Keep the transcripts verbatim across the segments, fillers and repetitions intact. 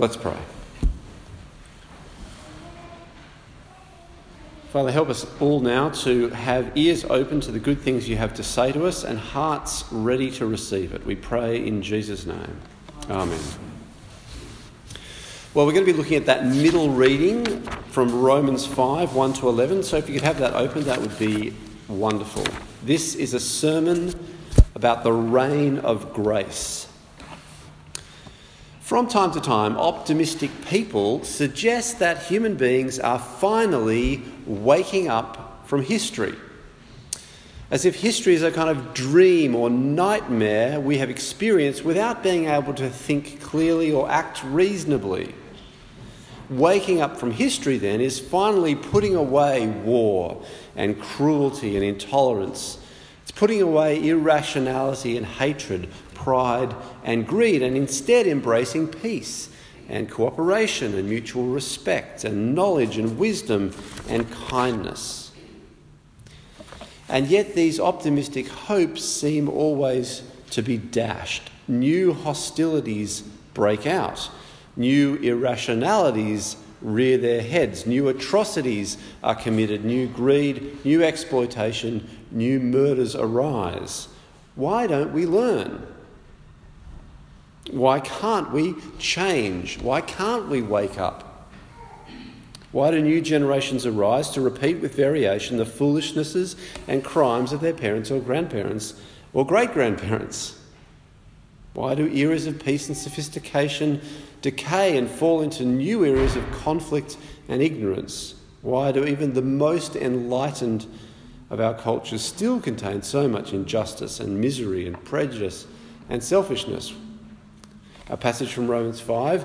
Let's pray. Father, help us all now to have ears open to the good things you have to say to us and hearts ready to receive it. We pray in Jesus' name. Amen. Well, we're going to be looking at that middle reading from Romans five, one to eleven. So if you could have that open, that would be wonderful. This is a sermon about the reign of grace. From time to time, optimistic people suggest that human beings are finally waking up from history. As if history is a kind of dream or nightmare we have experienced without being able to think clearly or act reasonably. Waking up from history, then, is finally putting away war and cruelty and intolerance. It's putting away irrationality and hatred, pride and greed, and instead embracing peace and cooperation and mutual respect and knowledge and wisdom and kindness. And yet these optimistic hopes seem always to be dashed. New hostilities break out. New irrationalities rear their heads. New atrocities are committed. New greed, new exploitation, new murders arise. Why don't we learn? Why can't we change? Why can't we wake up? Why do new generations arise to repeat with variation the foolishnesses and crimes of their parents or grandparents or great-grandparents? Why do eras of peace and sophistication decay and fall into new eras of conflict and ignorance? Why do even the most enlightened of our cultures still contain so much injustice and misery and prejudice and selfishness? A passage from Romans five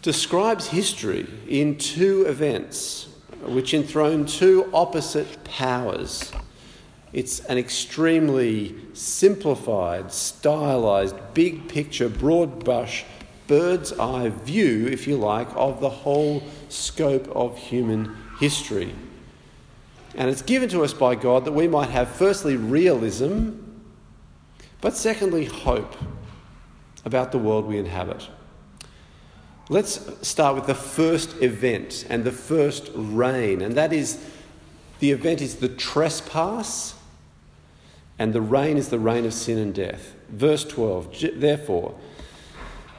describes history in two events which enthrone two opposite powers. It's an extremely simplified, stylised, big picture, broad brush, bird's eye view, if you like, of the whole scope of human history. And it's given to us by God that we might have, firstly, realism, but secondly, hope about the world we inhabit. Let's start with the first event and the first reign, and that is, the event is the trespass, and the reign is the reign of sin and death. Verse twelve, therefore,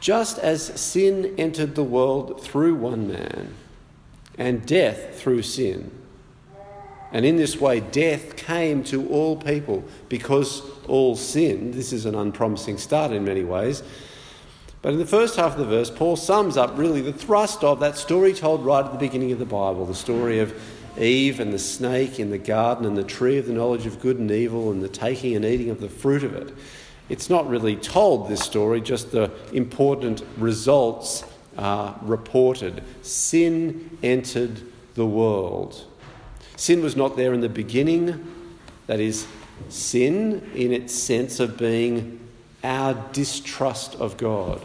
just as sin entered the world through one man, and death through sin, and in this way death came to all people because all sinned. This is an unpromising start in many ways. But in the first half of the verse, Paul sums up really the thrust of that story told right at the beginning of the Bible, the story of Eve and the snake in the garden and the tree of the knowledge of good and evil and the taking and eating of the fruit of it. It's not really told, this story, just the important results are reported. Sin entered the world. Sin was not there in the beginning. That is, sin in its sense of being our distrust of God,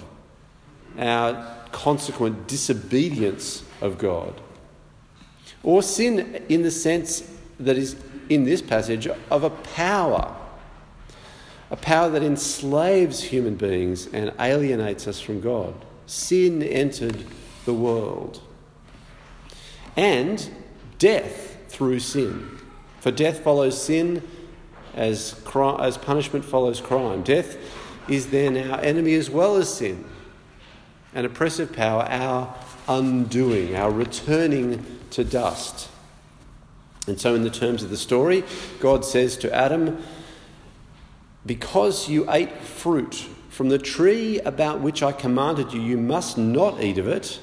our consequent disobedience of God, or sin in the sense that is in this passage of a power, a power that enslaves human beings and alienates us from God. Sin entered the world. And death through sin. For death follows sin as crime, as punishment follows crime. Death is then our enemy as well as sin, an oppressive power, our undoing, our returning to dust. And so in the terms of the story, God says to Adam, because you ate fruit from the tree about which I commanded you, you must not eat of it.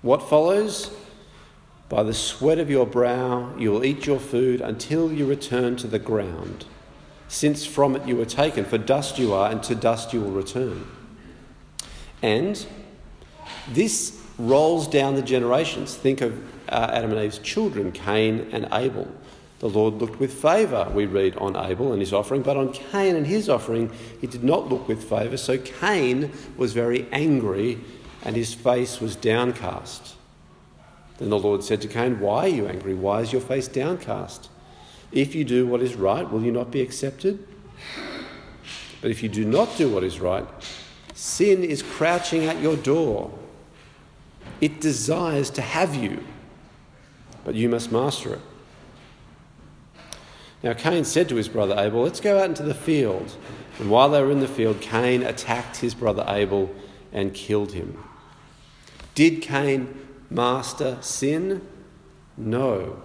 What follows? By the sweat of your brow you will eat your food until you return to the ground, since from it you were taken, for dust you are, and to dust you will return. And this rolls down the generations. Think of uh, Adam and Eve's children, Cain and Abel. The Lord looked with favour, we read, on Abel and his offering, but on Cain and his offering he did not look with favour, so Cain was very angry and his face was downcast. Then the Lord said to Cain, why are you angry? Why is your face downcast? If you do what is right, will you not be accepted? But if you do not do what is right, Sin is crouching at your door. It desires to have you, but you must master it. Now Cain said to his brother Abel, let's go out into the field. And while they were in the field, Cain attacked his brother Abel and killed him. Did Cain master sin? No.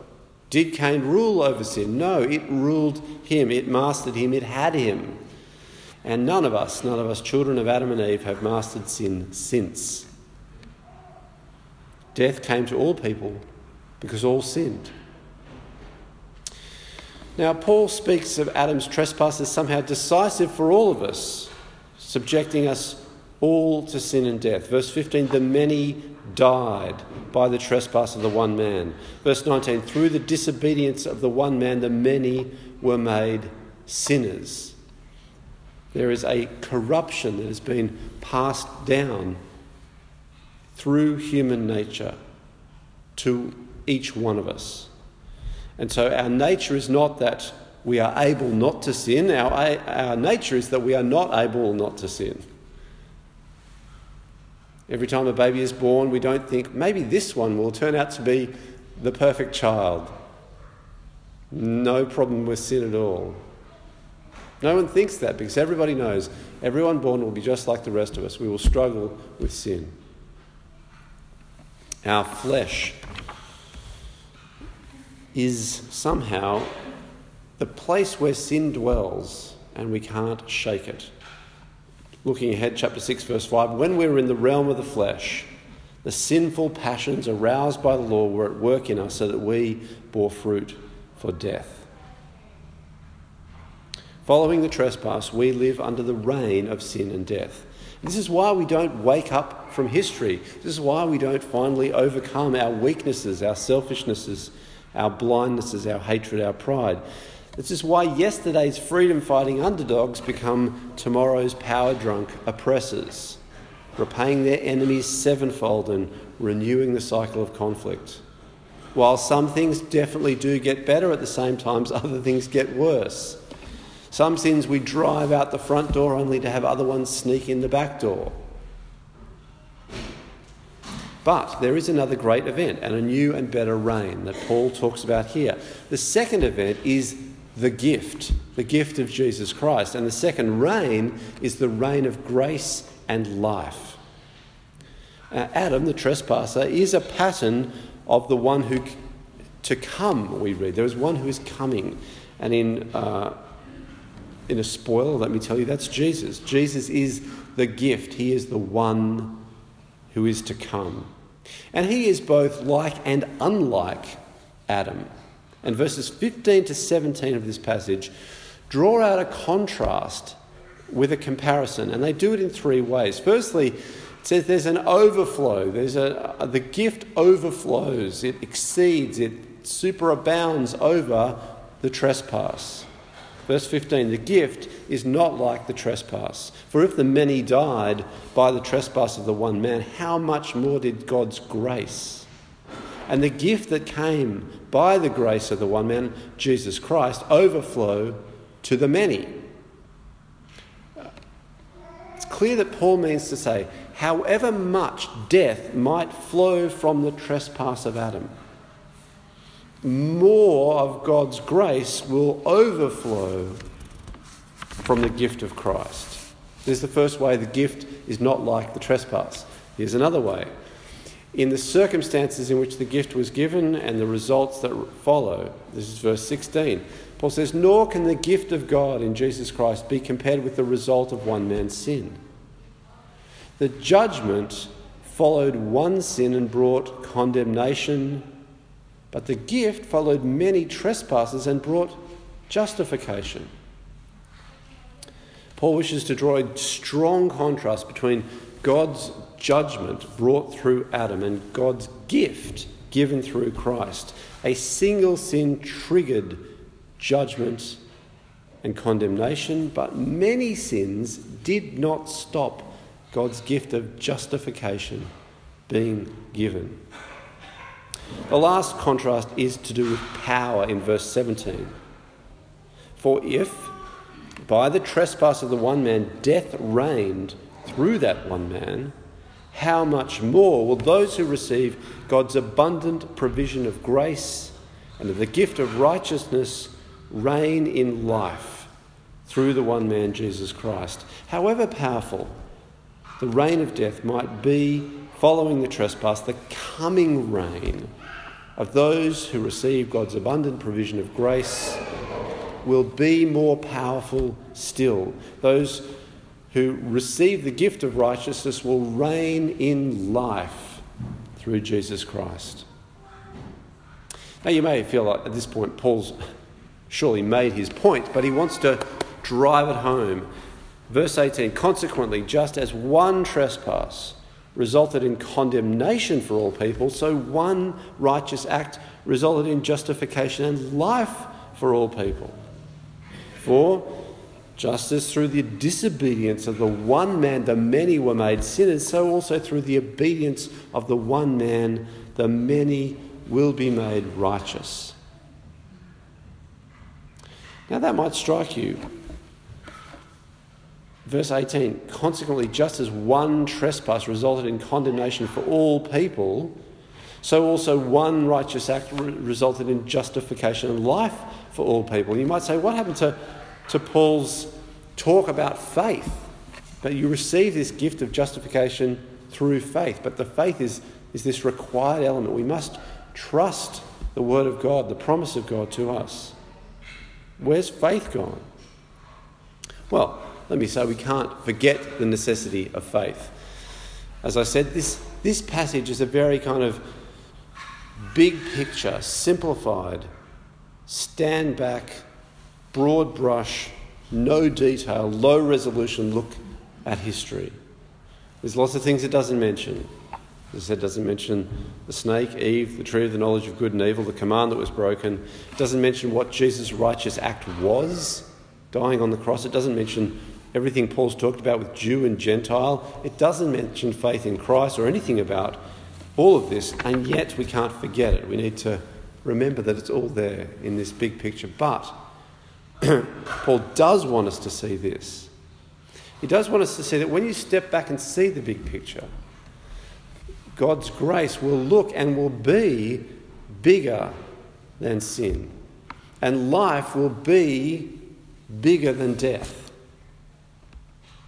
Did Cain rule over sin? No, it ruled him, it mastered him, it had him. And none of us, none of us children of Adam and Eve have mastered sin since. Death came to all people because all sinned. Now, Paul speaks of Adam's trespass as somehow decisive for all of us, subjecting us all to sin and death. Verse fifteen, the many died by the trespass of the one man. Verse nineteen, through the disobedience of the one man, the many were made sinners. There is a corruption that has been passed down through human nature to each one of us. And so our nature is not that we are able not to sin. Our, our nature is that we are not able not to sin. Every time a baby is born, we don't think, maybe this one will turn out to be the perfect child. No problem with sin at all. No one thinks that because everybody knows everyone born will be just like the rest of us. We will struggle with sin. Our flesh is somehow the place where sin dwells and we can't shake it. Looking ahead, chapter six, verse five, when we were in the realm of the flesh, the sinful passions aroused by the law were at work in us so that we bore fruit for death. Following the trespass, we live under the reign of sin and death. This is why we don't wake up from history. This is why we don't finally overcome our weaknesses, our selfishnesses, our blindnesses, our hatred, our pride. This is why yesterday's freedom-fighting underdogs become tomorrow's power-drunk oppressors, repaying their enemies sevenfold and renewing the cycle of conflict. While some things definitely do get better, at the same time, other things get worse. Some sins we drive out the front door only to have other ones sneak in the back door. But there is another great event and a new and better reign that Paul talks about here. The second event is the gift, the gift of Jesus Christ. And the second reign is the reign of grace and life. Uh, Adam, the trespasser, is a pattern of the one who to come, we read. There is one who is coming. And in, uh, in a spoiler, let me tell you, that's Jesus. Jesus is the gift. He is the one who is to come. And he is both like and unlike Adam. And verses fifteen to seventeen of this passage draw out a contrast with a comparison, and they do it in three ways. Firstly, it says there's an overflow. There's a the gift overflows. It exceeds. It superabounds over the trespass. Verse fifteen, the gift is not like the trespass. For if the many died by the trespass of the one man, how much more did God's grace and the gift that came by the grace of the one man, Jesus Christ, overflow to the many? It's clear that Paul means to say, however much death might flow from the trespass of Adam, more of God's grace will overflow from the gift of Christ. This is the first way the gift is not like the trespass. Here's another way. In the circumstances in which the gift was given and the results that follow, this is verse sixteen, Paul says, nor can the gift of God in Jesus Christ be compared with the result of one man's sin. The judgment followed one sin and brought condemnation, but the gift followed many trespasses and brought justification. Paul wishes to draw a strong contrast between God's judgment brought through Adam and God's gift given through Christ. A single sin triggered judgment and condemnation, but many sins did not stop God's gift of justification being given. The last contrast is to do with power in verse seventeen. For if by the trespass of the one man death reigned through that one man, how much more will those who receive God's abundant provision of grace and of the gift of righteousness reign in life through the one man, Jesus Christ. However powerful the reign of death might be following the trespass, the coming reign of those who receive God's abundant provision of grace will be more powerful still. Those who receive the gift of righteousness will reign in life through Jesus Christ. Now you may feel like at this point Paul's surely made his point, but he wants to drive it home. Verse eighteen, consequently, just as one trespass resulted in condemnation for all people, so one righteous act resulted in justification and life for all people. For just as through the disobedience of the one man the many were made sinners, so also through the obedience of the one man the many will be made righteous. Now that might strike you. Verse eighteen, consequently, just as one trespass resulted in condemnation for all people, so also one righteous act re- resulted in justification and life for all people. You might say, what happened to to Paul's talk about faith? That you receive this gift of justification through faith, but the faith is, is this required element. We must trust the word of God, the promise of God to us. Where's faith gone? Well, let me say we can't forget the necessity of faith. As I said, this, this passage is a very kind of big picture, simplified, stand back, broad brush, no detail, low resolution look at history. There's lots of things it doesn't mention. As I said, it doesn't mention the snake, Eve, the tree of the knowledge of good and evil, the command that was broken. It doesn't mention what Jesus' righteous act was, dying on the cross. It doesn't mention everything Paul's talked about with Jew and Gentile. It doesn't mention faith in Christ or anything about all of this, and yet we can't forget it. We need to remember that it's all there in this big picture. But Paul does want us to see this. He does want us to see that when you step back and see the big picture, God's grace will look and will be bigger than sin. And life will be bigger than death.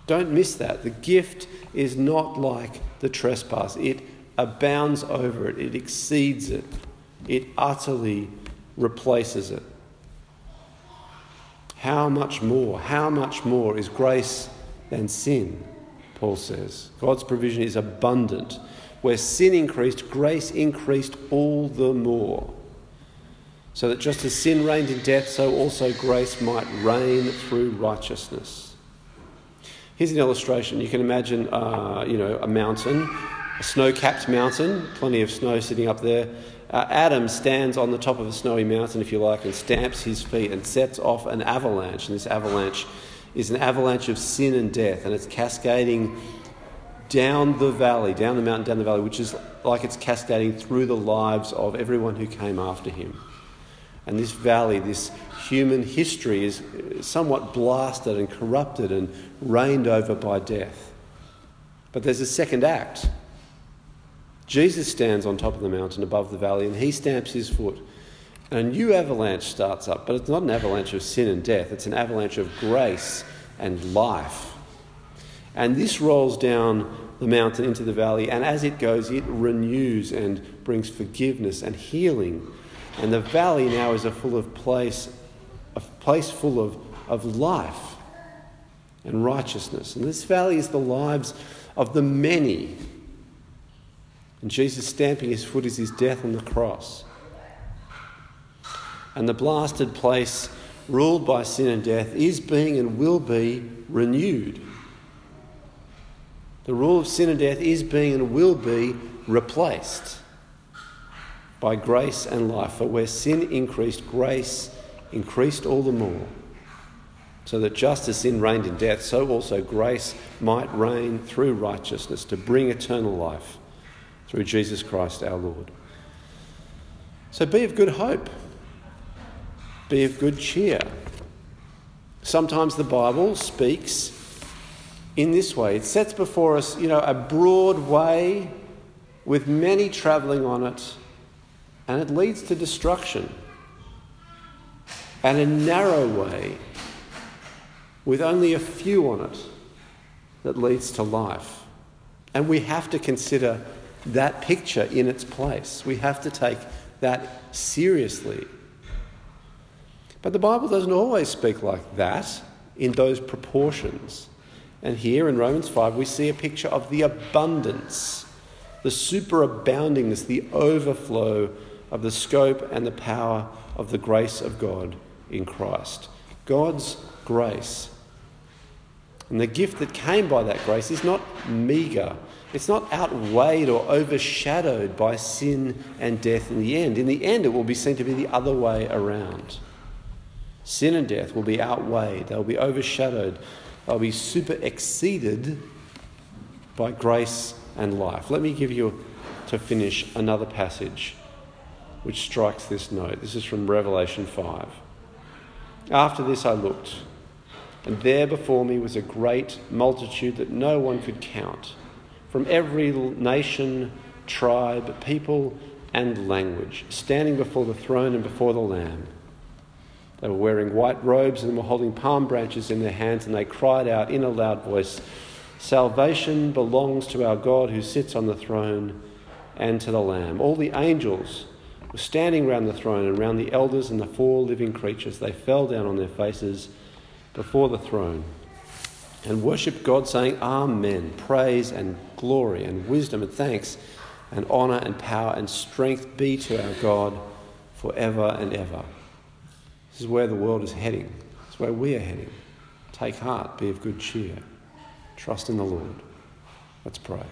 Don't miss that. The gift is not like the trespass. It abounds over it. It exceeds it. It utterly replaces it. How much more, how much more is grace than sin, Paul says. God's provision is abundant. Where sin increased, grace increased all the more. So that just as sin reigned in death, so also grace might reign through righteousness. Here's an illustration. You can imagine, uh, you know, a mountain, a snow-capped mountain, plenty of snow sitting up there. Uh, Adam stands on the top of a snowy mountain, if you like, and stamps his feet and sets off an avalanche. And this avalanche is an avalanche of sin and death, and it's cascading down the valley, down the mountain, down the valley, which is like it's cascading through the lives of everyone who came after him. And this valley, this human history, is somewhat blasted and corrupted and reigned over by death. But there's a second act. Jesus stands on top of the mountain above the valley and he stamps his foot. And a new avalanche starts up, but it's not an avalanche of sin and death. It's an avalanche of grace and life. And this rolls down the mountain into the valley, and as it goes, it renews and brings forgiveness and healing. And the valley now is a full of place, a place full of, of life and righteousness. And this valley is the lives of the many. And Jesus stamping his foot is his death on the cross. And the blasted place, ruled by sin and death, is being and will be renewed. The rule of sin and death is being and will be replaced by grace and life. For where sin increased, grace increased all the more. So that just as sin reigned in death, so also grace might reign through righteousness to bring eternal life. Through Jesus Christ our Lord. So be of good hope. Be of good cheer. Sometimes the Bible speaks in this way. It sets before us, you know, a broad way with many travelling on it, and it leads to destruction. And a narrow way with only a few on it that leads to life. And we have to consider that picture in its place. We have to take that seriously. But the Bible doesn't always speak like that, in those proportions. And here in Romans five, we see a picture of the abundance, the superaboundingness, the overflow of the scope and the power of the grace of God in Christ. God's grace. And the gift that came by that grace is not meagre. It's not outweighed or overshadowed by sin and death in the end. In the end, it will be seen to be the other way around. Sin and death will be outweighed. They'll be overshadowed. They'll be superexceeded by grace and life. Let me give you, to finish, another passage which strikes this note. This is from Revelation five. After this I looked, and there before me was a great multitude that no one could count, from every nation, tribe, people, and language, standing before the throne and before the Lamb. They were wearing white robes and were holding palm branches in their hands, and they cried out in a loud voice, "Salvation belongs to our God who sits on the throne, and to the Lamb." All the angels were standing round the throne and round the elders and the four living creatures. They fell down on their faces before the throne and worshipped God, saying, "Amen. Praise and glory and wisdom and thanks and honour and power and strength be to our God forever and ever." This is where the world is heading. It's where we are heading. Take heart, be of good cheer. Trust in the Lord. Let's pray.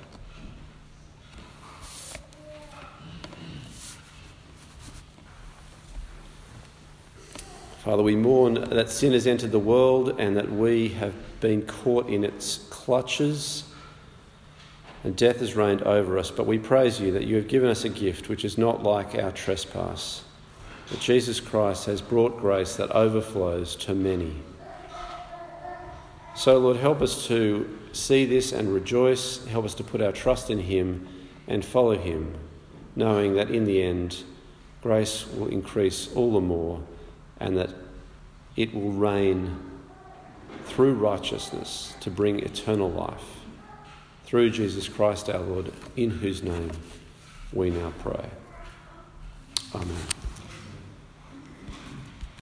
Father, we mourn that sin has entered the world and that we have been caught in its clutches and death has reigned over us. But we praise you that you have given us a gift which is not like our trespass, that Jesus Christ has brought grace that overflows to many. So, Lord, help us to see this and rejoice. Help us to put our trust in him and follow him, knowing that in the end, grace will increase all the more and that it will reign through righteousness to bring eternal life. Through Jesus Christ our Lord, in whose name we now pray. Amen.